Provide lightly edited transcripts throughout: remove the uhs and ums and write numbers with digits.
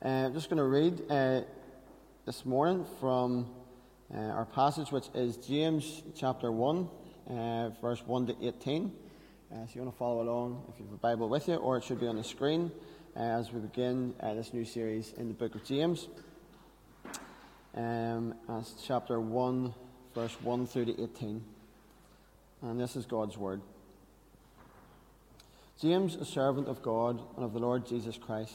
I'm just going to read this morning from our passage, which is James chapter 1, verse 1 to 18. So you want to follow along if you have a Bible with you, or it should be on the screen as we begin this new series in the book of James. That's chapter 1, verse 1 through to 18. And this is God's word. James, a servant of God and of the Lord Jesus Christ,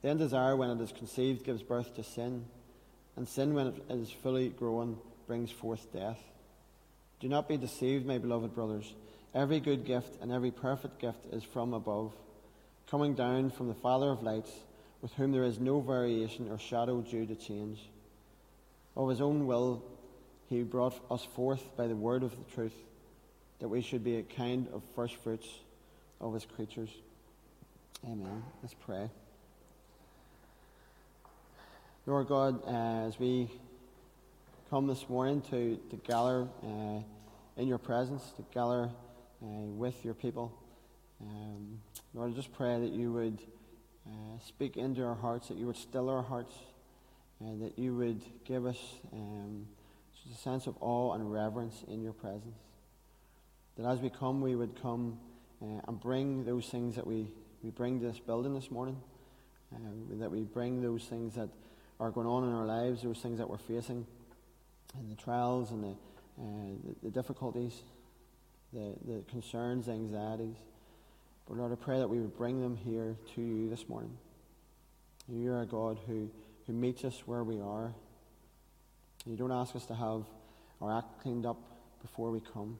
Then desire, when it is conceived, gives birth to sin, and sin, when it is fully grown, brings forth death. Do not be deceived, my beloved brothers. Every good gift and every perfect gift is from above, coming down from the Father of lights, with whom there is no variation or shadow due to change. Of his own will he brought us forth by the word of the truth, that we should be a kind of first fruits of his creatures. Amen. Let's pray. Lord God, as we come this morning to gather in your presence, to gather with your people, Lord, I just pray that you would speak into our hearts, that you would still our hearts, and that you would give us just a sense of awe and reverence in your presence. That as we come, we would come and bring those things that we bring to this building this morning, that we bring those things that are going on in our lives, those things that we're facing, and the trials and the difficulties, the concerns, anxieties. But Lord, I pray that we would bring them here to you this morning. You are a God who meets us where we are. You don't ask us to have our act cleaned up before we come,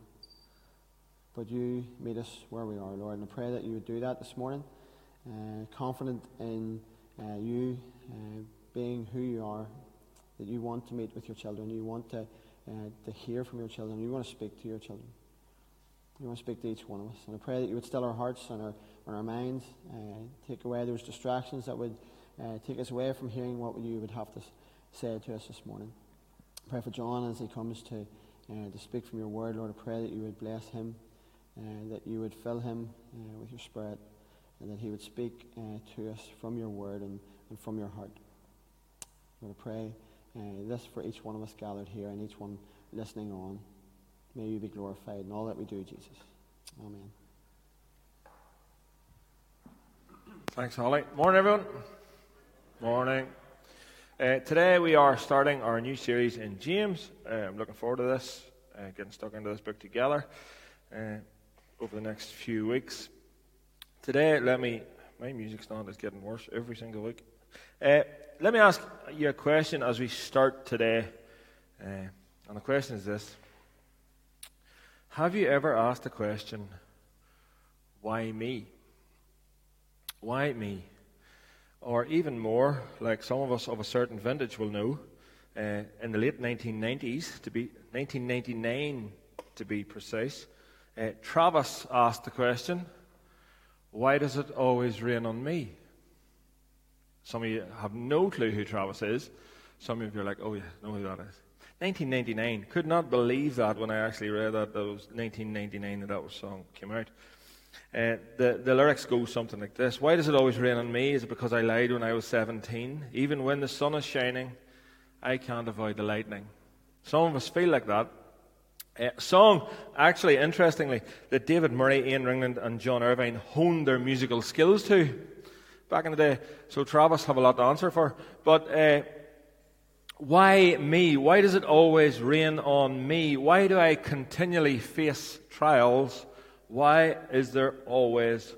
but you meet us where we are, Lord. And I pray that you would do that this morning, confident in you being who you are, that you want to meet with your children, you want to hear from your children, you want to speak to your children, you want to speak to each one of us. And I pray that you would still our hearts and our minds, take away those distractions that would take us away from hearing what you would have to say to us this morning. I pray for John as he comes to speak from your word, Lord. I pray that you would bless him, that you would fill him with your spirit, and that he would speak to us from your word and from your heart. Lord, I pray this for each one of us gathered here and each one listening on. May you be glorified in all that we do, Jesus. Amen. Thanks, Holly. Morning, everyone. Morning. Today we are starting our new series in James. I'm looking forward to this, getting stuck into this book together over the next few weeks. Today, my music stand is getting worse every single week. Let me ask you a question as we start today. And the question is this. Have you ever asked the question, why me? Why me? Or even more, like some of us of a certain vintage will know, in the late 1999 to be precise, Travis asked the question, why does it always rain on me? Some of you have no clue who Travis is. Some of you are like, oh yeah, I know who that is. 1999. Could not believe that when I actually read that. That was 1999 that song came out. The lyrics go something like this. Why does it always rain on me? Is it because I lied when I was 17? Even when the sun is shining, I can't avoid the lightning. Some of us feel like that. Song, actually, interestingly, that David Murray, Ian Ringland, and John Irvine honed their musical skills to back in the day. So Travis have a lot to answer for. But why me? Why does it always rain on me? Why do I continually face trials? Why is there always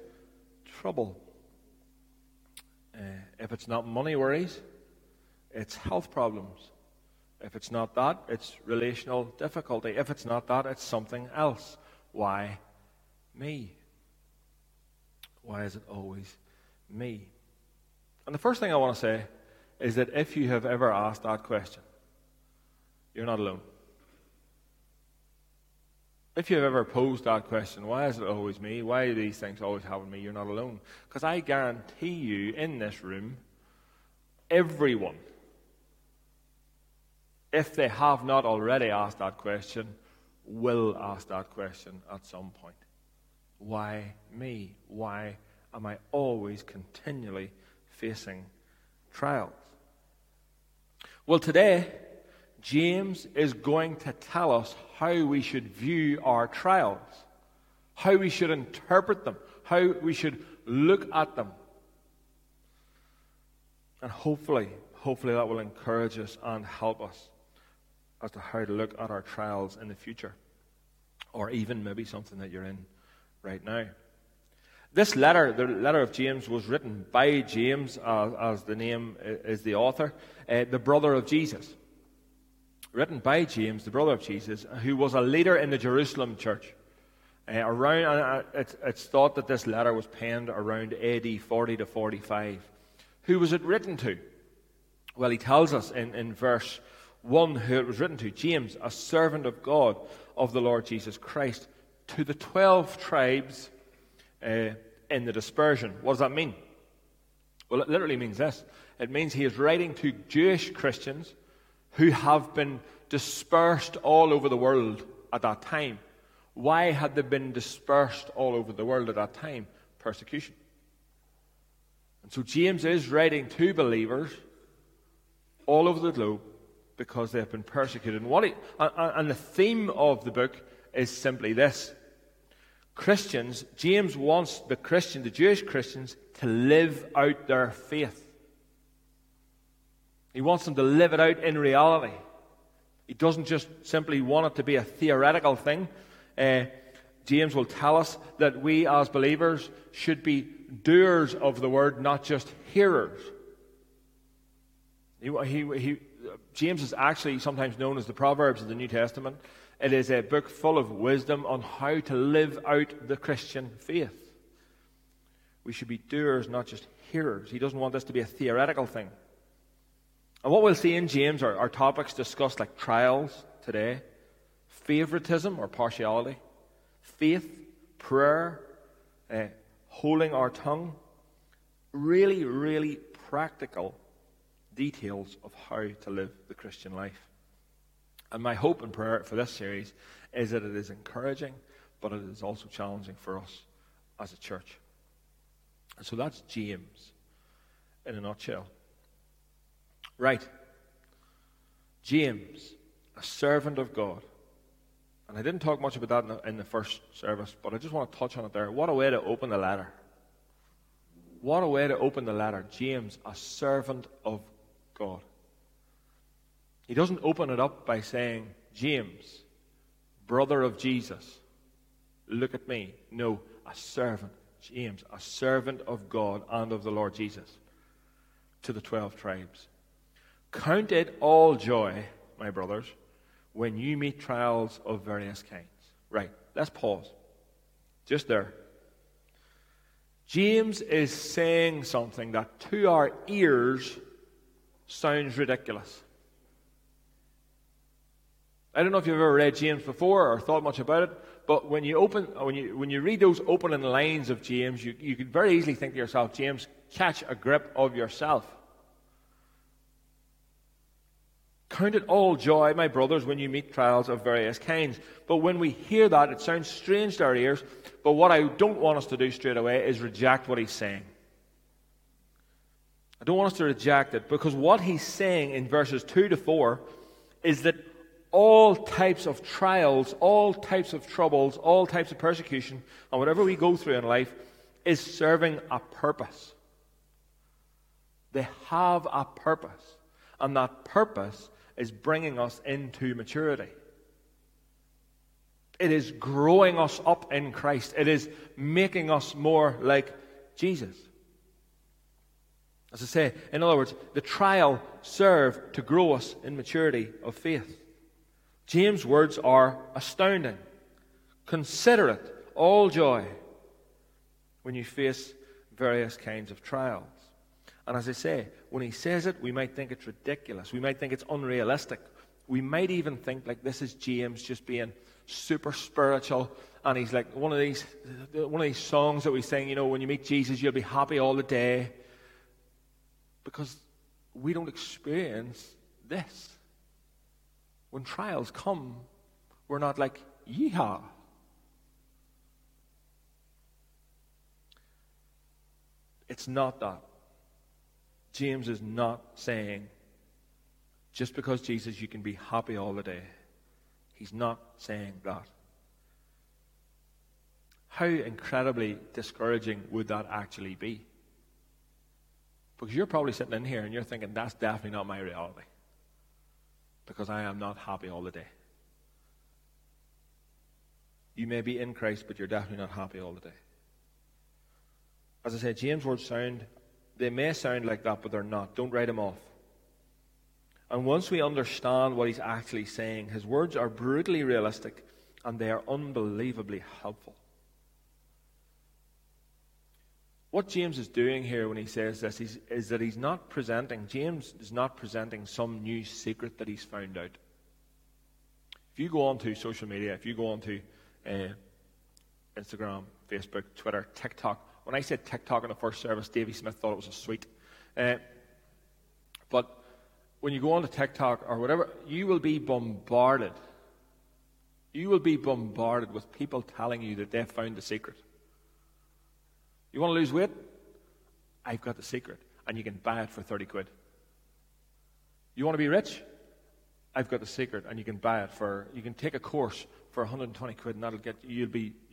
trouble? If it's not money worries, it's health problems. If it's not that, it's relational difficulty. If it's not that, it's something else. Why me? Why is it always me? And the first thing I want to say is that if you have ever asked that question, you're not alone. If you've ever posed that question, why is it always me? Why do these things always happen to me? You're not alone. Because I guarantee you, in this room, everyone, if they have not already asked that question, will ask that question at some point. Why me? Why am I always continually facing trials? Well, today, James is going to tell us how we should view our trials, how we should interpret them, how we should look at them. And hopefully that will encourage us and help us as to how to look at our trials in the future, or even maybe something that you're in right now. This letter, the letter of James, was written by James, as the name is the author, the brother of Jesus. Written by James, the brother of Jesus, who was a leader in the Jerusalem church. It's thought that this letter was penned around AD 40 to 45. Who was it written to? Well, he tells us in verse 1 who it was written to. James, a servant of God, of the Lord Jesus Christ, to the 12 tribes in the dispersion. What does that mean? Well, it literally means this. It means he is writing to Jewish Christians who have been dispersed all over the world at that time. Why had they been dispersed all over the world at that time? Persecution. And so James is writing to believers all over the globe because they have been persecuted. And the theme of the book is simply this. Christians, James wants the Jewish Christians, to live out their faith. He wants them to live it out in reality. He doesn't just simply want it to be a theoretical thing. James will tell us that we as believers should be doers of the word, not just hearers. James is actually sometimes known as the Proverbs of the New Testament. It is a book full of wisdom on how to live out the Christian faith. We should be doers, not just hearers. He doesn't want this to be a theoretical thing. And what we'll see in James are topics discussed like trials today, favoritism or partiality, faith, prayer, holding our tongue, really, really practical details of how to live the Christian life. And my hope and prayer for this series is that it is encouraging, but it is also challenging for us as a church. And so that's James in a nutshell. Right, James, a servant of God. And I didn't talk much about that in the first service, but I just want to touch on it there. What a way to open the letter. What a way to open the letter. James, a servant of God. He doesn't open it up by saying, James, brother of Jesus, look at me. No, a servant. James, a servant of God and of the Lord Jesus, to the 12 tribes. Count it all joy, my brothers, when you meet trials of various kinds. Right, let's pause. Just there. James is saying something that to our ears sounds ridiculous. I don't know if you've ever read James before or thought much about it, but when you read those opening lines of James, you could very easily think to yourself, James, catch a grip of yourself. Count it all joy, my brothers, when you meet trials of various kinds. But when we hear that, it sounds strange to our ears. But what I don't want us to do straight away is reject what he's saying. I don't want us to reject it, because what he's saying in verses 2 to 4 is that all types of trials, all types of troubles, all types of persecution, and whatever we go through in life is serving a purpose. They have a purpose, and that purpose is bringing us into maturity. It is growing us up in Christ. It is making us more like Jesus. As I say, in other words, the trial served to grow us in maturity of faith. James' words are astounding. Consider it all joy when you face various kinds of trials. And as I say, when he says it, we might think it's ridiculous. We might think it's unrealistic. We might even think like this is James just being super spiritual, and he's like one of these songs that we sing, you know, when you meet Jesus, you'll be happy all the day. Because we don't experience this. When trials come, we're not like, yeehaw. It's not that. James is not saying, just because Jesus, you can be happy all the day. He's not saying that. How incredibly discouraging would that actually be? Because you're probably sitting in here and you're thinking, that's definitely not my reality. Because I am not happy all the day. You may be in Christ, but you're definitely not happy all the day. As I said, James' words may sound like that, but they're not. Don't write them off. And once we understand what he's actually saying, his words are brutally realistic, and they are unbelievably helpful. What James is doing here when he says this is that James is not presenting some new secret that he's found out. If you go onto social media, if you go onto Instagram, Facebook, Twitter, TikTok. When I said TikTok in the first service, Davy Smith thought it was a sweet. But when you go onto TikTok or whatever, you will be bombarded. You will be bombarded with people telling you that they've found the secret. You want to lose weight? I've got the secret, and you can buy it for 30 quid. You want to be rich? I've got the secret, and you can take a course for 120 quid, and you'll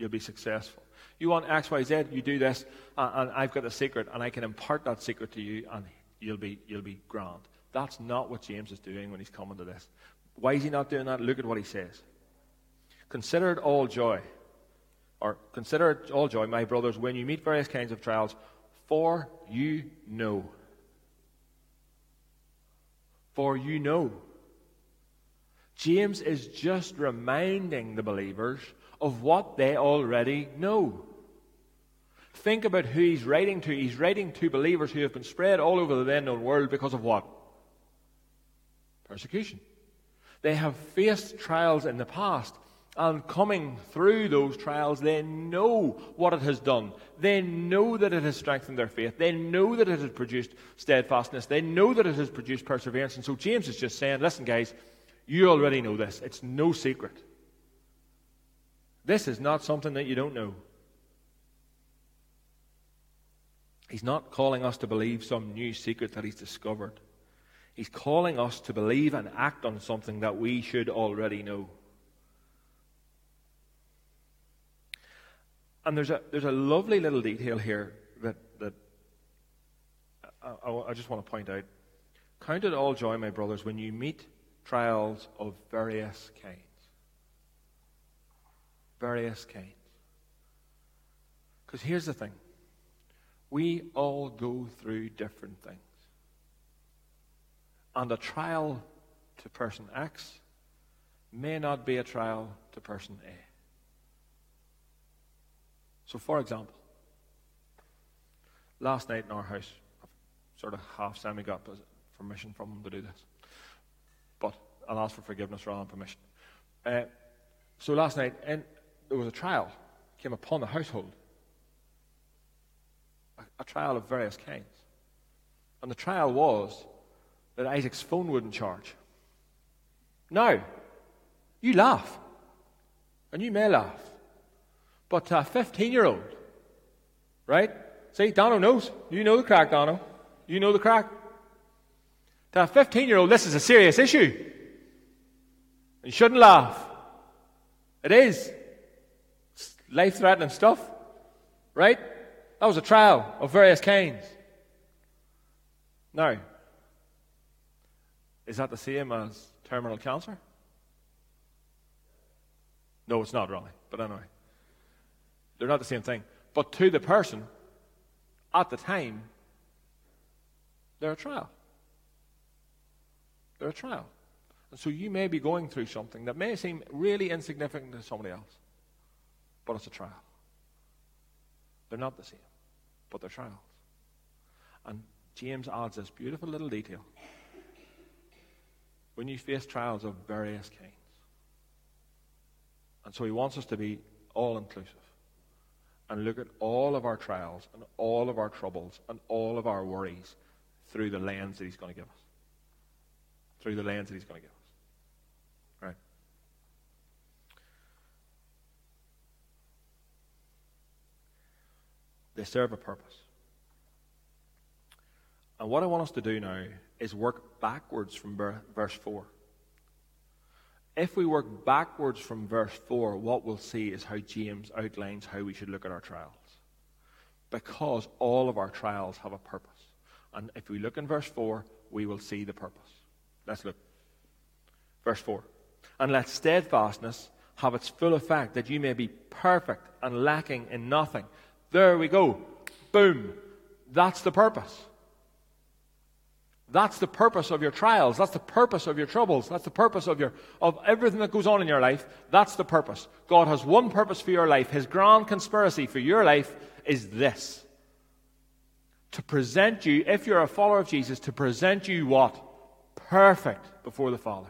be successful. You want X, Y, Z? You do this, and I've got the secret, and I can impart that secret to you, and you'll be grand. That's not what James is doing when he's coming to this. Why is he not doing that? Look at what he says. Consider it all joy. Or consider it all joy, my brothers, when you meet various kinds of trials, for you know. James is just reminding the believers of what they already know. Think about who he's writing to. He's writing to believers who have been spread all over the then known world because of what? Persecution. They have faced trials in the past. And coming through those trials, they know what it has done. They know that it has strengthened their faith. They know that it has produced steadfastness. They know that it has produced perseverance. And so James is just saying, listen, guys, you already know this. It's no secret. This is not something that you don't know. He's not calling us to believe some new secret that he's discovered. He's calling us to believe and act on something that we should already know. And there's a lovely little detail here that I just want to point out. Count it all joy, my brothers, when you meet trials of various kinds. Various kinds. Because here's the thing. We all go through different things. And a trial to person X may not be a trial to person A. So, for example, last night in our house, I've sort of half semi-got permission from them to do this. But I'll ask for forgiveness rather than permission. So last night, and there was a trial came upon the household. A trial of various kinds. And the trial was that Isaac's phone wouldn't charge. No, you laugh, and you may laugh, but a 15-year-old, right? See, Dono knows. You know the crack, Dono. You know the crack. To a 15-year-old, this is a serious issue. You shouldn't laugh. It is. It's life-threatening stuff, right? That was a trial of various kinds. Now, is that the same as terminal cancer? No, it's not really, but anyway. They're not the same thing. But to the person, at the time, they're a trial. They're a trial. And so you may be going through something that may seem really insignificant to somebody else, but it's a trial. They're not the same, but they're trials. And James adds this beautiful little detail. When you face trials of various kinds. And so he wants us to be all-inclusive and look at all of our trials and all of our troubles and all of our worries through the lens that he's going to give us. Through the lens that he's going to give us. Right? They serve a purpose. And what I want us to do now is work backwards from verse 4. If we work backwards from verse 4, what we'll see is how James outlines how we should look at our trials. Because all of our trials have a purpose. And if we look in verse 4, we will see the purpose. Let's look. Verse 4. And let steadfastness have its full effect, that you may be perfect and lacking in nothing. There we go. Boom. That's the purpose. That's the purpose of your trials. That's the purpose of your troubles. That's the purpose of everything that goes on in your life. That's the purpose. God has one purpose for your life. His grand conspiracy for your life is this. To present you, if you're a follower of Jesus, to present you what? Perfect before the Father.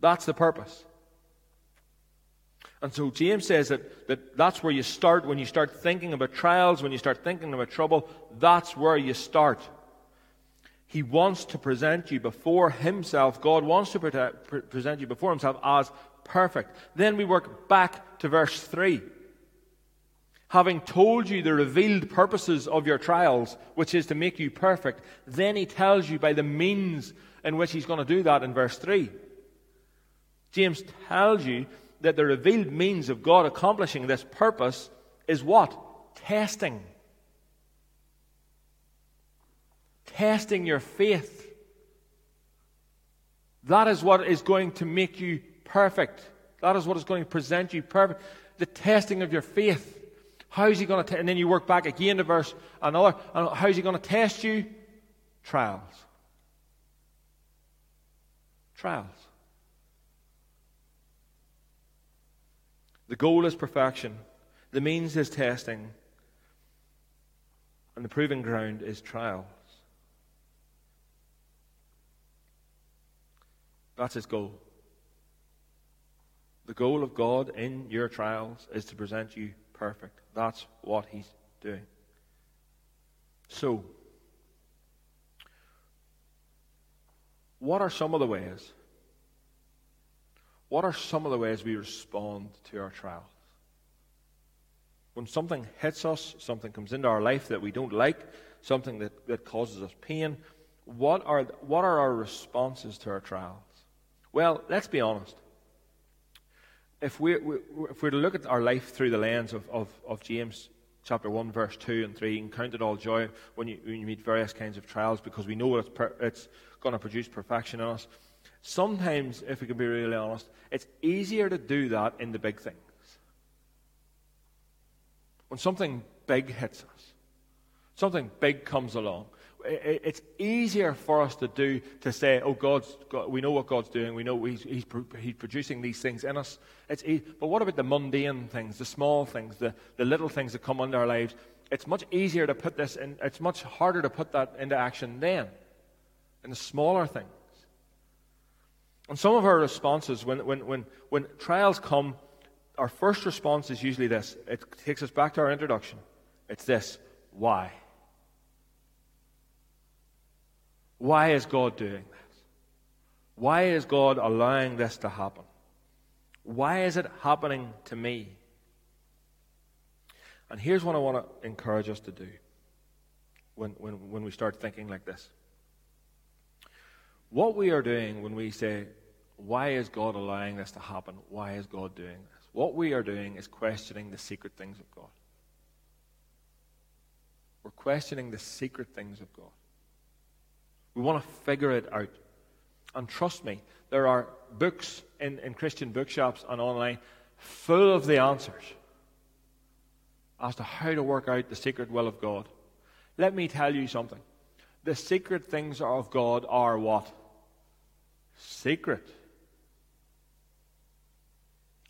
That's the purpose. And so James says that's where you start when you start thinking about trials, when you start thinking about trouble. That's where you start. He wants to present you before himself. God wants to present you before himself as perfect. Then we work back to verse 3. Having told you the revealed purposes of your trials, which is to make you perfect, then he tells you by the means in which he's going to do that in verse 3. James tells you that the revealed means of God accomplishing this purpose is what? Testing. Testing your faith. That is what is going to make you perfect. That is what is going to present you perfect. The testing of your faith. How is he going to and then you work back again to verse another. And how is he going to test you? Trials. Trials. The goal is perfection. The means is testing. And the proving ground is trials. That's his goal. The goal of God in your trials is to present you perfect. That's what he's doing. So, what are some of the ways? What are some of the ways we respond to our trials? When something hits us, something comes into our life that we don't like, something that causes us pain, what are our responses to our trials? Well, let's be honest. If we're to look at our life through the lens of James chapter 1, verse 2 and 3, and count it all joy when you meet various kinds of trials, because we know it's going to produce perfection in us. Sometimes, if we can be really honest, it's easier to do that in the big things. When something big hits us, something big comes along, it's easier for us to say, "Oh, God, we know what God's doing. We know He's producing these things in us." It's easy. But what about the mundane things, the small things, the little things that come into our lives? It's much easier to put this in. It's much harder to put that into action then, in the smaller things. And some of our responses when trials come, our first response is usually this. It takes us back to our introduction. It's this: why? Why is God doing this? Why is God allowing this to happen? Why is it happening to me? And here's what I want to encourage us to do when we start thinking like this. What we are doing when we say, why is God allowing this to happen? Why is God doing this? What we are doing is questioning the secret things of God. We're questioning the secret things of God. We want to figure it out. And trust me, there are books in Christian bookshops and online full of the answers as to how to work out the secret will of God. Let me tell you something. The secret things of God are what? Secret.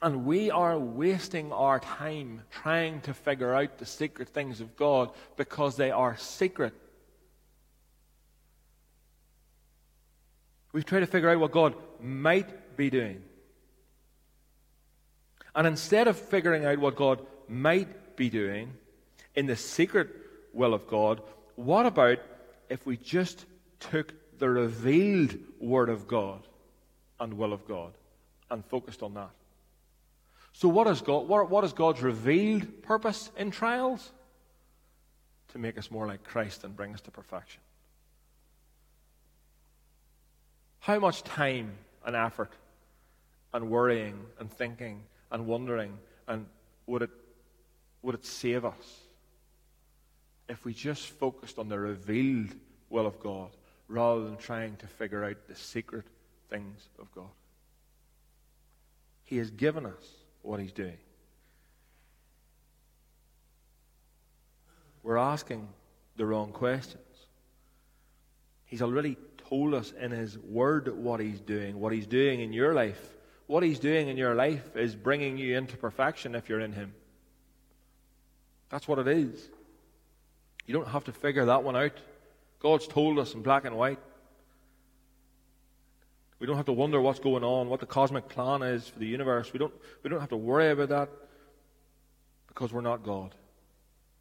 And we are wasting our time trying to figure out the secret things of God because they are secret. We try to figure out what God might be doing. And instead of figuring out what God might be doing in the secret will of God, what about if we just took the revealed Word of God and will of God and focused on that? So what is God's revealed purpose in trials? To make us more like Christ and bring us to perfection. How much time and effort and worrying and thinking and wondering and would it save us if we just focused on the revealed will of God rather than trying to figure out the secret things of God? He has given us what He's doing. We're asking the wrong questions. He's already told us in His Word what He's doing in your life. What He's doing in your life is bringing you into perfection if you're in Him. That's what it is. You don't have to figure that one out. God's told us in black and white. We don't have to wonder what's going on, what the cosmic plan is for the universe. We don't have to worry about that because we're not God.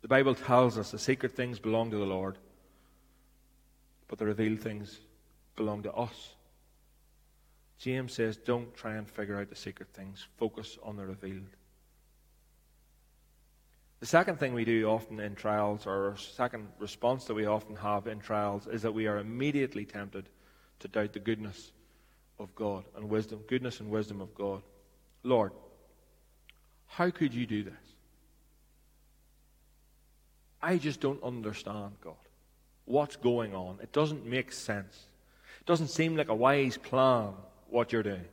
The Bible tells us the secret things belong to the Lord, but the revealed things belong to us. James says, don't try and figure out the secret things. Focus on the revealed. The second thing we do often in trials, or our second response that we often have in trials, is that we are immediately tempted to doubt the goodness of God and wisdom, goodness and wisdom of God. Lord, how could you do this? I just don't understand, God. What's going on? It doesn't make sense. It doesn't seem like a wise plan, what you're doing.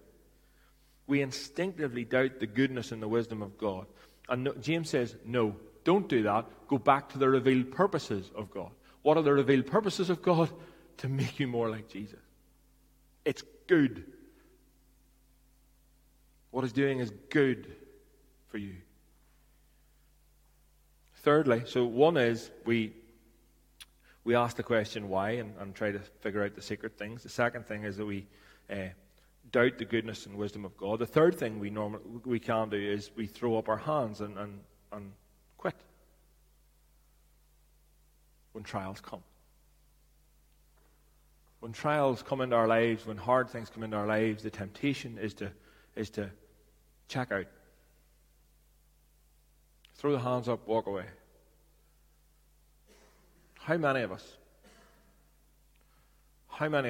We instinctively doubt the goodness and the wisdom of God. And James says, no, don't do that. Go back to the revealed purposes of God. What are the revealed purposes of God? To make you more like Jesus. It's good. What He's doing is good for you. Thirdly, so one is we ask the question why and try to figure out the secret things. The second thing is that we doubt the goodness and wisdom of God. The third thing we can do is we throw up our hands and quit when trials come. When trials come into our lives, when hard things come into our lives, the temptation is to check out. Throw the hands up, walk away. How many of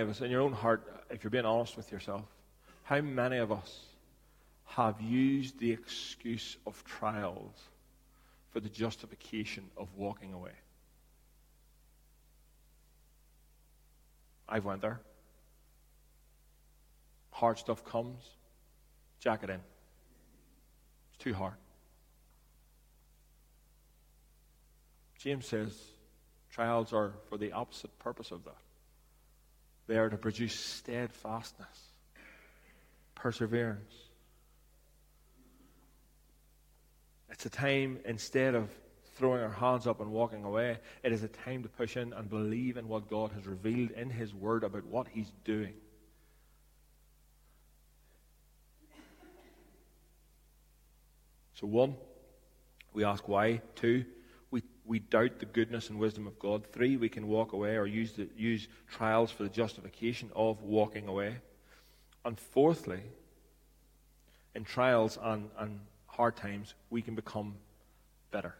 us, in your own heart, if you're being honest with yourself, how many of us have used the excuse of trials for the justification of walking away? I've went there. Hard stuff comes. Jack it in. It's too hard. James says trials are for the opposite purpose of that. They are to produce steadfastness, perseverance. It's a time, instead of throwing our hands up and walking away, it is a time to push in and believe in what God has revealed in His Word about what He's doing. So one, we ask why. Two, we doubt the goodness and wisdom of God. Three, we can walk away or use trials for the justification of walking away. And fourthly, in trials and hard times, we can become better.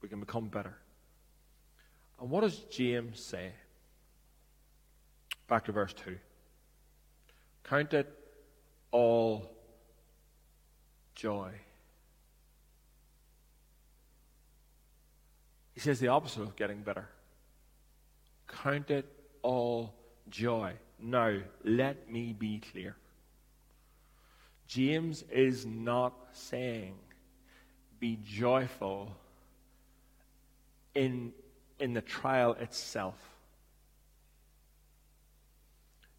We can become better. And what does James say? Back to verse 2. Count it all joy. He says the opposite of getting better. Count it all joy. Now, let me be clear. James is not saying be joyful in the trial itself.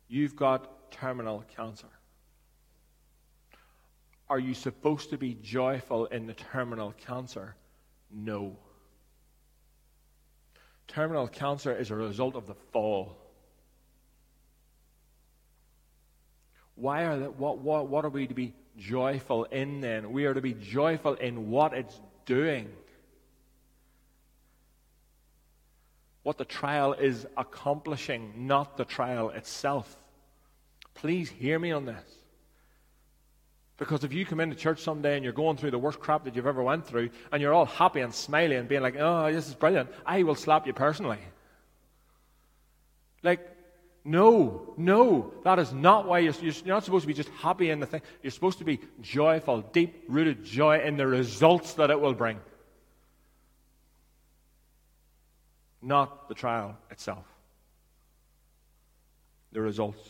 You've got terminal cancer. Are you supposed to be joyful in the terminal cancer? No. Terminal cancer is a result of the fall. Why are that? What are we to be joyful in then? We are to be joyful in what it's doing, what the trial is accomplishing, not the trial itself. Please hear me on this. Because if you come into church someday and you're going through the worst crap that you've ever went through, and you're all happy and smiley and being like, oh, this is brilliant, I will slap you personally. Like, no, that is not why you're not supposed to be just happy in the thing. You're supposed to be joyful, deep-rooted joy in the results that it will bring. Not the trial itself. The results.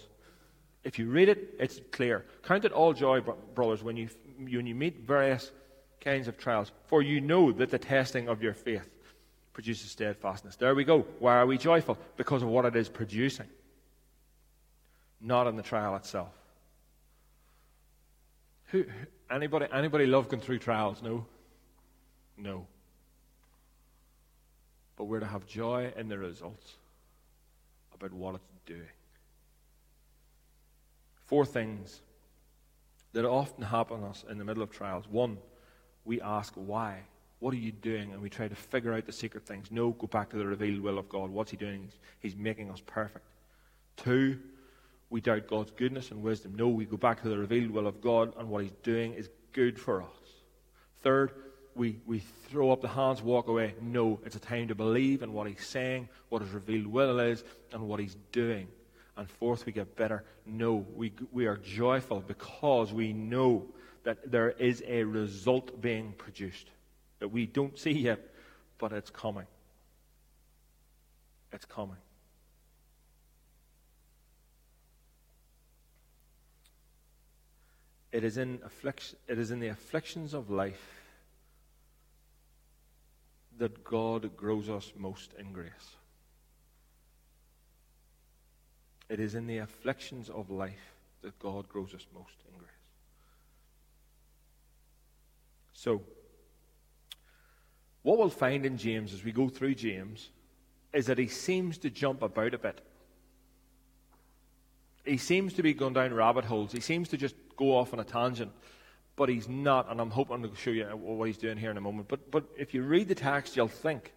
If you read it, it's clear. Count it all joy, brothers, when you meet various kinds of trials, for you know that the testing of your faith produces steadfastness. There we go. Why are we joyful? Because of what it is producing. Not in the trial itself. Anybody love going through trials? No. But we're to have joy in the results about what it's doing. Four things that often happen to us in the middle of trials. One, we ask why. What are you doing? And we try to figure out the secret things. No, go back to the revealed will of God. What's he doing? He's making us perfect. Two, we doubt God's goodness and wisdom. No, we go back to the revealed will of God, and what he's doing is good for us. Third, we throw up the hands, walk away. No, it's a time to believe in what he's saying, what his revealed will is, and what he's doing. And fourth, we get better. No, we are joyful because we know that there is a result being produced that we don't see yet, but it's coming. It's coming. It is in the afflictions of life that God grows us most in grace. It is in the afflictions of life that God grows us most in grace. So, what we'll find in James as we go through James is that he seems to jump about a bit. He seems to be going down rabbit holes. He seems to just go off on a tangent. But he's not, and I'm hoping to show you what he's doing here in a moment. But if you read the text, you'll think,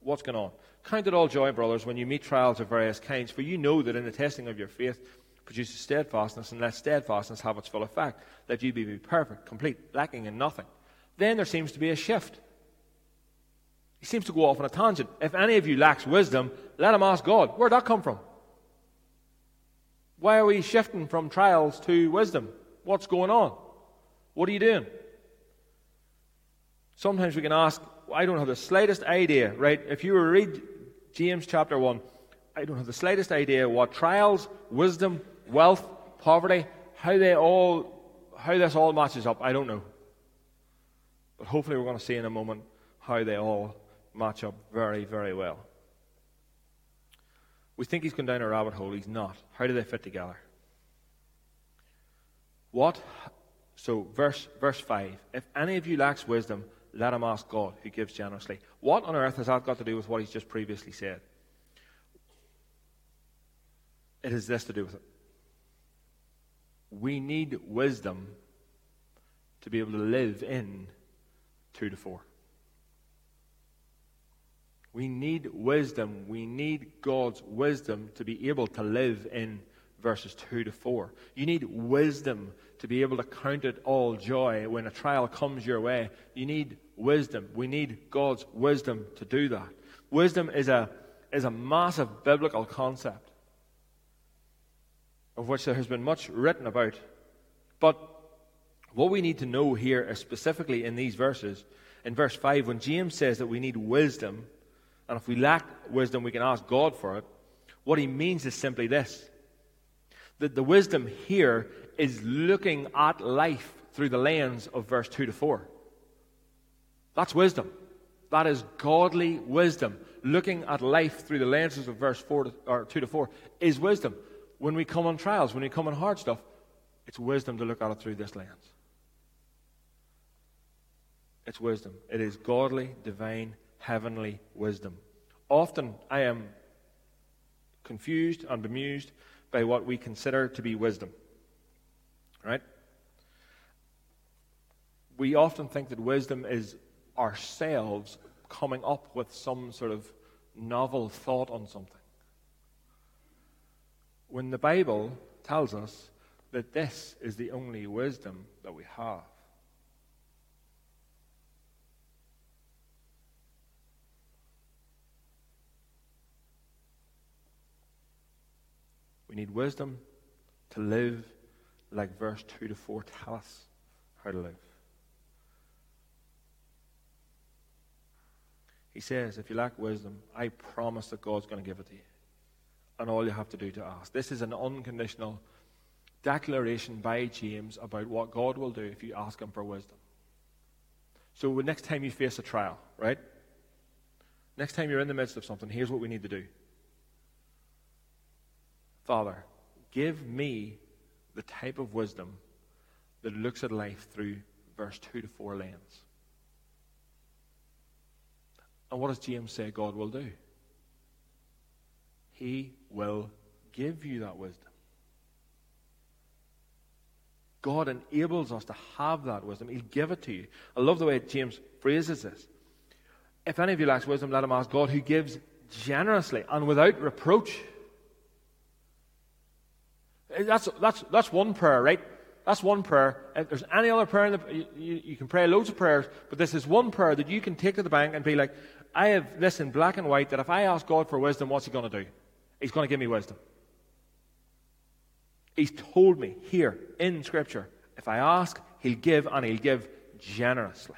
what's going on? Count it all joy, brothers, when you meet trials of various kinds, for you know that in the testing of your faith produces steadfastness, and let steadfastness have its full effect, that you be perfect, complete, lacking in nothing. Then there seems to be a shift. He seems to go off on a tangent. If any of you lacks wisdom, let him ask God. Where'd that come from? Why are we shifting from trials to wisdom? What's going on? What are you doing? Sometimes we can ask, I don't have the slightest idea, right? If you were to read James chapter 1, I don't have the slightest idea what trials, wisdom, wealth, poverty, how this all matches up. I don't know. But hopefully we're going to see in a moment how they all match up very, very well. We think he's gone down a rabbit hole. He's not. How do they fit together? What? So verse 5. If any of you lacks wisdom, let him ask God, who gives generously. What on earth has that got to do with what he's just previously said? It has this to do with it. We need wisdom to be able to live in 2 to 4. We need wisdom. We need God's wisdom to be able to live in verses 2 to 4. You need wisdom to be able to count it all joy when a trial comes your way. You need wisdom. We need God's wisdom to do that. Wisdom is a massive biblical concept of which there has been much written about. But what we need to know here is specifically in these verses, in verse 5, when James says that we need wisdom, and if we lack wisdom, we can ask God for it, what he means is simply this, that the wisdom here is looking at life through the lens of verse 2 to 4. That's wisdom. That is godly wisdom. Looking at life through the lenses of verse 2 to 4 is wisdom. When we come on trials, when we come on hard stuff, it's wisdom to look at it through this lens. It's wisdom. It is godly, divine, heavenly wisdom. Often I am confused and bemused by what we consider to be wisdom. Right? We often think that wisdom is ourselves coming up with some sort of novel thought on something, when the Bible tells us that this is the only wisdom that we have. We need wisdom to live like verse 2 to 4 tell us how to live. He says, if you lack wisdom, I promise that God's going to give it to you. And all you have to do to ask. This is an unconditional declaration by James about what God will do if you ask him for wisdom. So the next time you face a trial, right? Next time you're in the midst of something, here's what we need to do. Father, give me the type of wisdom that looks at life through verse 2 to 4 lens. And what does James say God will do? He will give you that wisdom. God enables us to have that wisdom. He'll give it to you. I love the way James phrases this. If any of you lacks wisdom, let him ask God, who gives generously and without reproach. That's one prayer, right? That's one prayer. If there's any other prayer, you can pray loads of prayers, but this is one prayer that you can take to the bank and be like, I have this in black and white, that if I ask God for wisdom, what's he going to do? He's going to give me wisdom. He's told me here in Scripture, if I ask, he'll give, and he'll give generously.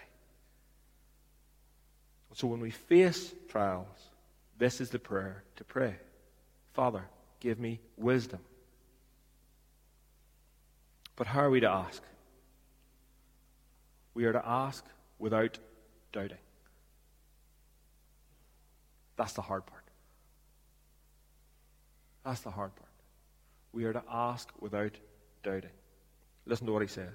So when we face trials, this is the prayer to pray. Father, give me wisdom. But how are we to ask? We are to ask without doubting. That's the hard part. That's the hard part. We are to ask without doubting. Listen to what he says.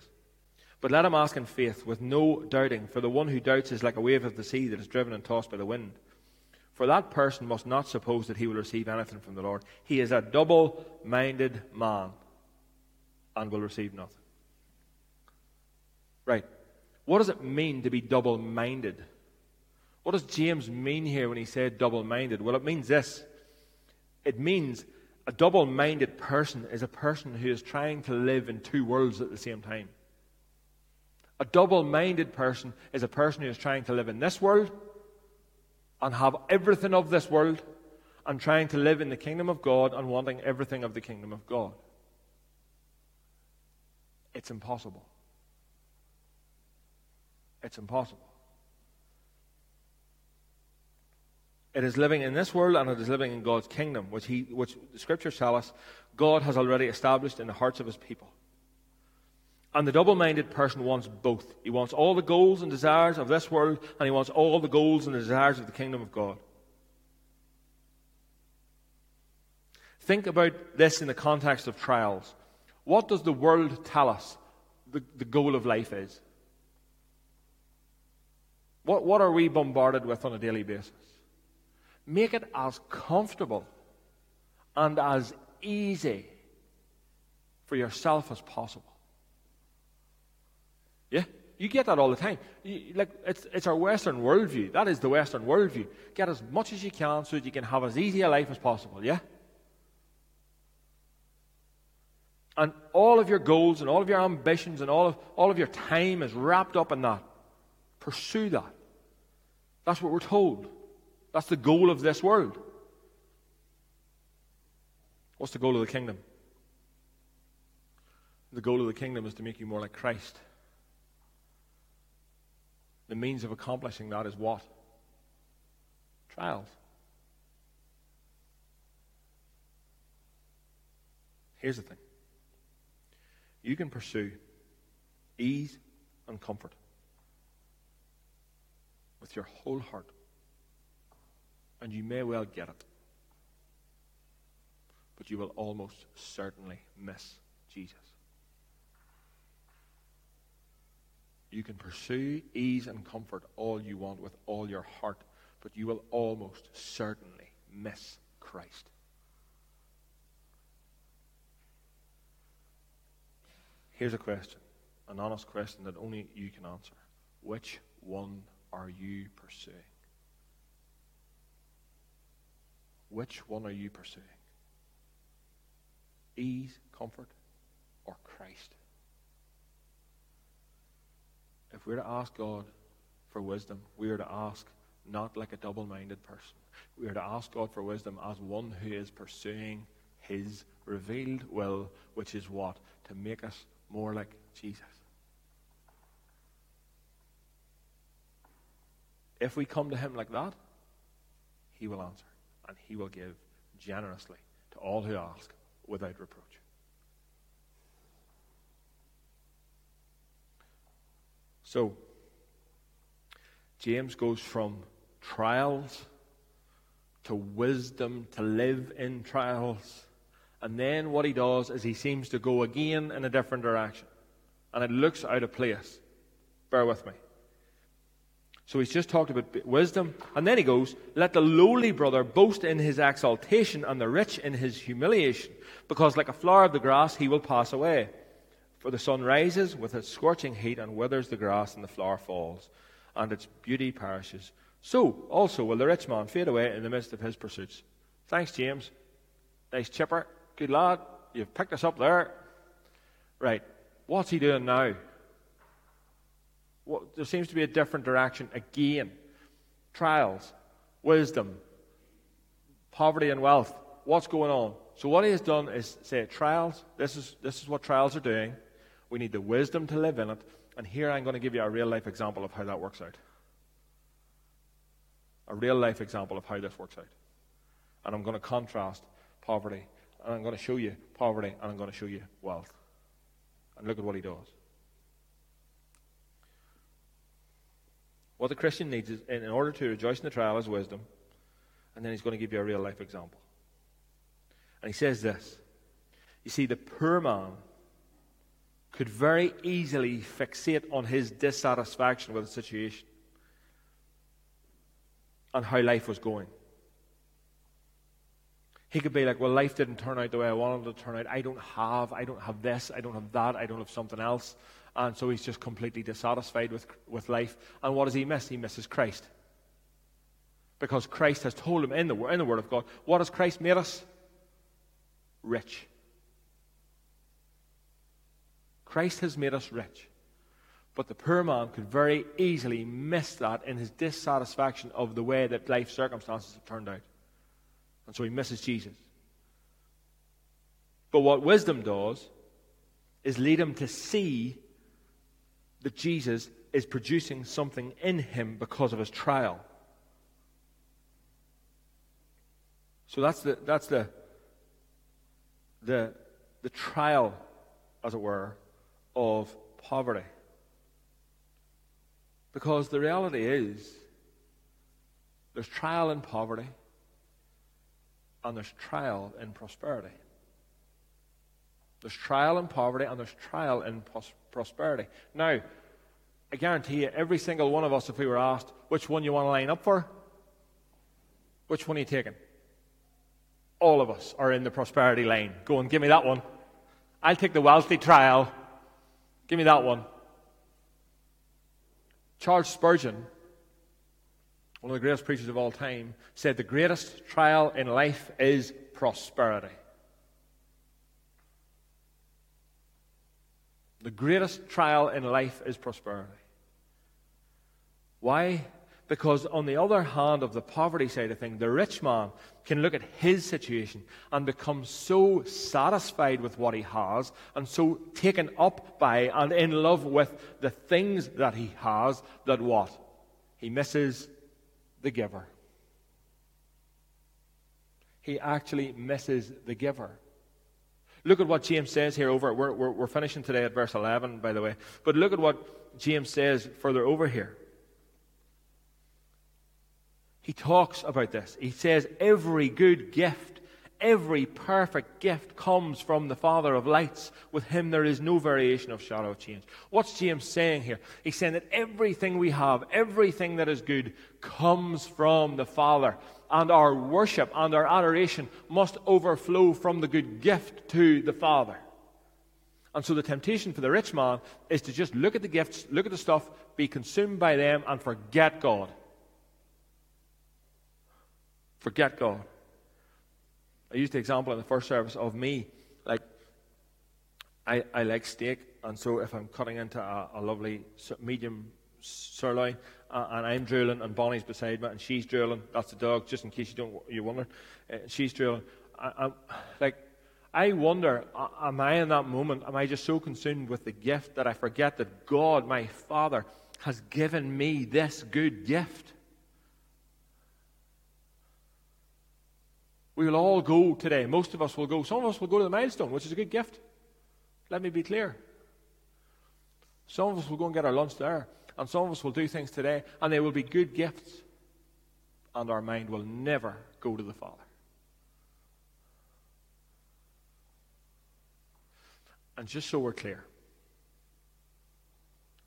But let him ask in faith with no doubting, for the one who doubts is like a wave of the sea that is driven and tossed by the wind. For that person must not suppose that he will receive anything from the Lord. He is a double-minded man and will receive nothing. Right. What does it mean to be double-minded? What does James mean here when he said double-minded? Well, it means this. It means a double-minded person is a person who is trying to live in two worlds at the same time. A double-minded person is a person who is trying to live in this world and have everything of this world, and trying to live in the kingdom of God and wanting everything of the kingdom of God. It's impossible. It's impossible. It is living in this world, and it is living in God's kingdom, which the Scriptures tell us God has already established in the hearts of his people. And the double-minded person wants both. He wants all the goals and desires of this world, and he wants all the goals and desires of the kingdom of God. Think about this in the context of trials. What does the world tell us the goal of life is? What are we bombarded with on a daily basis? Make it as comfortable and as easy for yourself as possible. Yeah? You get that all the time. It's our Western worldview. That is the Western worldview. Get as much as you can so that you can have as easy a life as possible. Yeah? And all of your goals and all of your ambitions and all of your time is wrapped up in that. Pursue that. That's what we're told. That's the goal of this world. What's the goal of the kingdom? The goal of the kingdom is to make you more like Christ. The means of accomplishing that is what? Trials. Here's the thing. You can pursue ease and comfort with your whole heart, and you may well get it, but you will almost certainly miss Jesus. You can pursue ease and comfort all you want with all your heart, but you will almost certainly miss Christ. Here's a question, an honest question that only you can answer. Which one are you pursuing? Which one are you pursuing? Ease, comfort, or Christ? If we're to ask God for wisdom, we are to ask not like a double-minded person. We are to ask God for wisdom as one who is pursuing His revealed will, which is what? To make us more like Jesus. If we come to Him like that, He will answer, and He will give generously to all who ask without reproach. So, James goes from trials to wisdom to live in trials. And then what he does is he seems to go again in a different direction. And it looks out of place. Bear with me. So he's just talked about wisdom. And then he goes, let the lowly brother boast in his exaltation and the rich in his humiliation. Because like a flower of the grass, he will pass away. For the sun rises with its scorching heat and withers the grass, and the flower falls, and its beauty perishes. So also will the rich man fade away in the midst of his pursuits. Thanks, James. Nice chipper. Good lad, you've picked us up there. Right, what's he doing now? Well, there seems to be a different direction again. Trials, wisdom, poverty and wealth. What's going on? So what he has done is say, trials, this is what trials are doing. We need the wisdom to live in it. And here I'm going to give you a real-life example of how that works out. A real-life example of how this works out. And I'm going to contrast poverty, and I'm going to show you poverty, and I'm going to show you wealth. And look at what he does. What the Christian needs is, in order to rejoice in the trial, is wisdom. And then he's going to give you a real life example. And he says this. You see, the poor man could very easily fixate on his dissatisfaction with the situation and how life was going. He could be like, well, life didn't turn out the way I wanted it to turn out. I don't have this, I don't have that, I don't have something else. And so he's just completely dissatisfied with life. And what does he miss? He misses Christ. Because Christ has told him in the Word of God, what has Christ made us? Rich. Christ has made us rich. But the poor man could very easily miss that in his dissatisfaction of the way that life circumstances have turned out. And so he misses Jesus. But what wisdom does is lead him to see that Jesus is producing something in him because of his trial. So that's the trial, as it were, of poverty. Because the reality is, there's trial in poverty, and there's trial in prosperity. There's trial in poverty, and there's trial in prosperity. Now, I guarantee you, every single one of us, if we were asked, which one you want to line up for? Which one are you taking? All of us are in the prosperity lane. Go and give me that one. I'll take the wealthy trial. Give me that one. Charles Spurgeon, one of the greatest preachers of all time, said the greatest trial in life is prosperity. The greatest trial in life is prosperity. Why? Because on the other hand of the poverty side of things, the rich man can look at his situation and become so satisfied with what he has and so taken up by and in love with the things that he has that what? He misses the giver. He actually misses the giver. Look at what James says here over. We're finishing today at verse 11, by the way. But look at what James says further over here. He talks about this. He says, every good gift, every perfect gift comes from the Father of lights. With him there is no variation of shadow of change. What's James saying here? He's saying that everything we have, everything that is good, comes from the Father. And our worship and our adoration must overflow from the good gift to the Father. And so the temptation for the rich man is to just look at the gifts, look at the stuff, be consumed by them, and forget God. Forget God. I used the example in the first service of me. Like, I like steak, and so if I'm cutting into a lovely medium sirloin, and I'm drooling, and Bonnie's beside me, and she's drooling. That's the dog, just in case you wonder. She's drooling. I wonder, am I in that moment? Am I just so consumed with the gift that I forget that God, my Father, has given me this good gift? We will all go today. Most of us will go. Some of us will go to the milestone, which is a good gift. Let me be clear. Some of us will go and get our lunch there. And some of us will do things today. And they will be good gifts. And our mind will never go to the Father. And just so we're clear.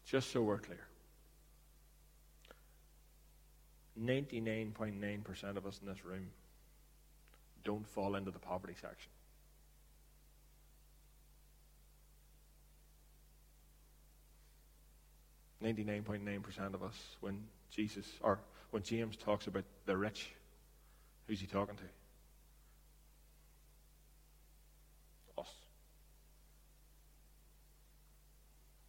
Just so we're clear. 99.9% of us in this room don't fall into the poverty section. .9% of us, when James talks about the rich, who's he talking to? Us.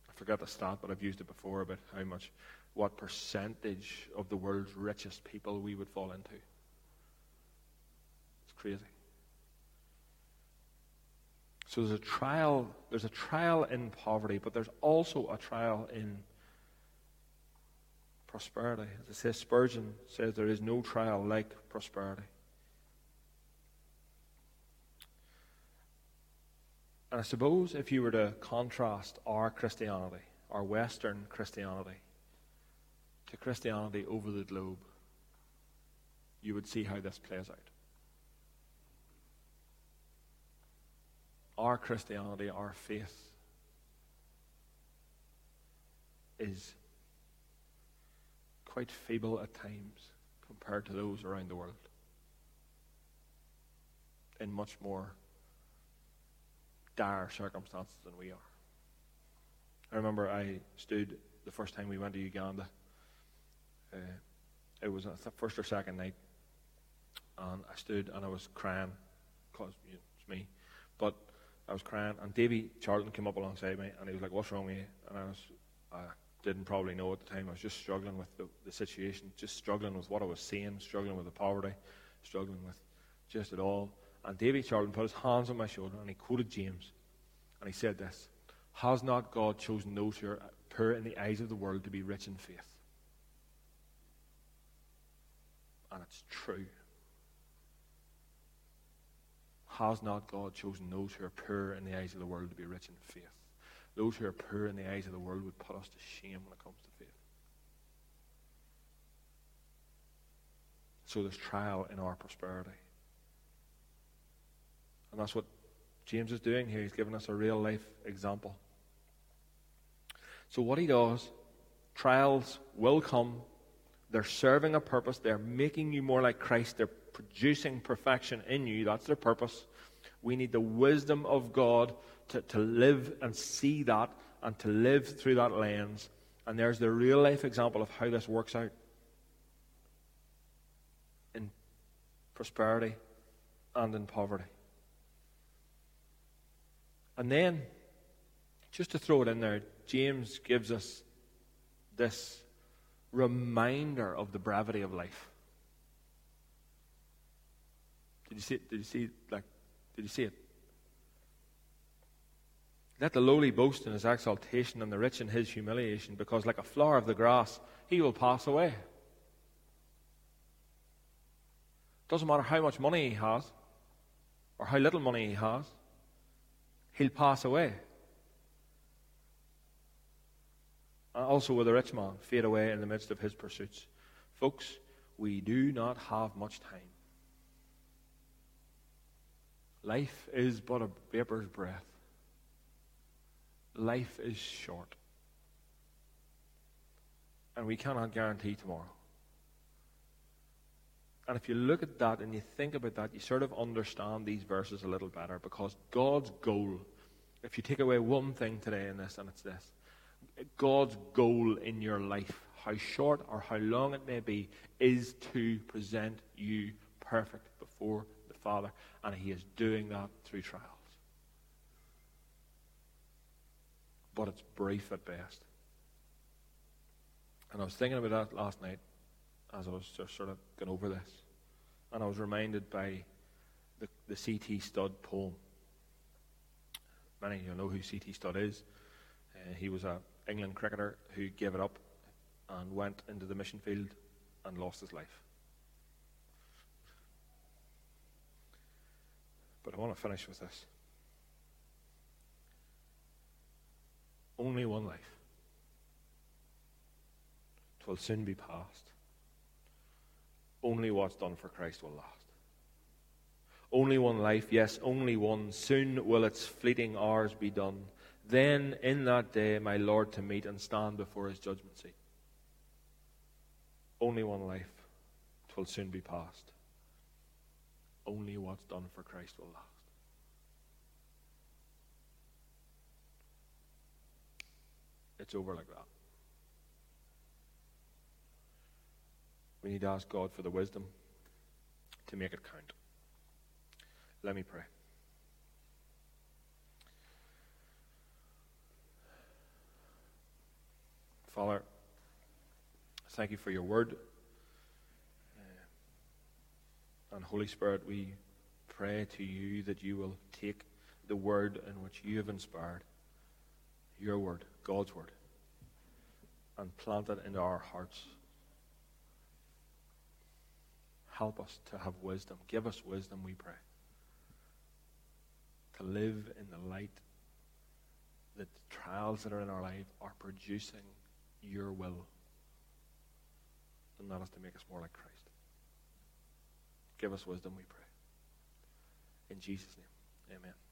I forgot the stat, but I've used it before about how much, what percentage of the world's richest people we would fall into. Crazy. So there's a trial in poverty, but there's also a trial in prosperity. As it says, Spurgeon says there is no trial like prosperity. And I suppose if you were to contrast our Christianity, our Western Christianity, to Christianity over the globe, you would see how this plays out. Our Christianity, our faith, is quite feeble at times compared to those around the world, in much more dire circumstances than we are. I remember I stood the first time we went to Uganda. It was the first or second night, and I stood and I was crying, because it's me, but I was crying, and Davy Charlton came up alongside me, and he was like, "What's wrong with you?" And I didn't probably know at the time. I was just struggling with the situation, just struggling with what I was seeing, struggling with the poverty, struggling with just it all. And Davy Charlton put his hands on my shoulder, and he quoted James, and he said this: "Has not God chosen those who are poor in the eyes of the world to be rich in faith?" And it's true. Has not God chosen those who are poor in the eyes of the world to be rich in faith? Those who are poor in the eyes of the world would put us to shame when it comes to faith. So there's trial in our prosperity. And that's what James is doing here. He's giving us a real life example. So what he does, trials will come. They're serving a purpose. They're making you more like Christ. They're producing perfection in you. That's their purpose. We need the wisdom of God to live and see that and to live through that lens. And there's the real life example of how this works out in prosperity and in poverty. And then Just to throw it in there, James gives us this reminder of the brevity of life. Did you see it? Let the lowly boast in his exaltation and the rich in his humiliation, because like a flower of the grass, he will pass away. Doesn't matter how much money he has, or how little money he has, he'll pass away. And also will the rich man fade away in the midst of his pursuits. Folks, we do not have much time. Life is but a vapor's breath. Life is short. And we cannot guarantee tomorrow. And if you look at that and you think about that, you sort of understand these verses a little better, because God's goal, if you take away one thing today in this, and it's this: God's goal in your life, how short or how long it may be, is to present you perfect before the Father. And He is doing that through trials. But it's brief at best. And I was thinking about that last night as I was just sort of going over this. And I was reminded by the CT Studd poem. Many of you know who CT Studd is. He was an England cricketer who gave it up and went into the mission field and lost his life. But I want to finish with this. Only one life. 'Twill soon be past. Only what's done for Christ will last. Only one life, yes, only one. Soon will its fleeting hours be done. Then in that day my Lord to meet and stand before His judgment seat. Only one life, 'twill soon be past. Only what's done for Christ will last. It's over like that. We need to ask God for the wisdom to make it count. Let me pray. Father, thank You for Your word. And Holy Spirit, we pray to You that You will take the word in which You have inspired, Your word, God's word, and plant it into our hearts. Help us to have wisdom. Give us wisdom, we pray, to live in the light that the trials that are in our life are producing Your will, and that is to make us more like Christ. Give us wisdom, we pray. In Jesus' name, amen.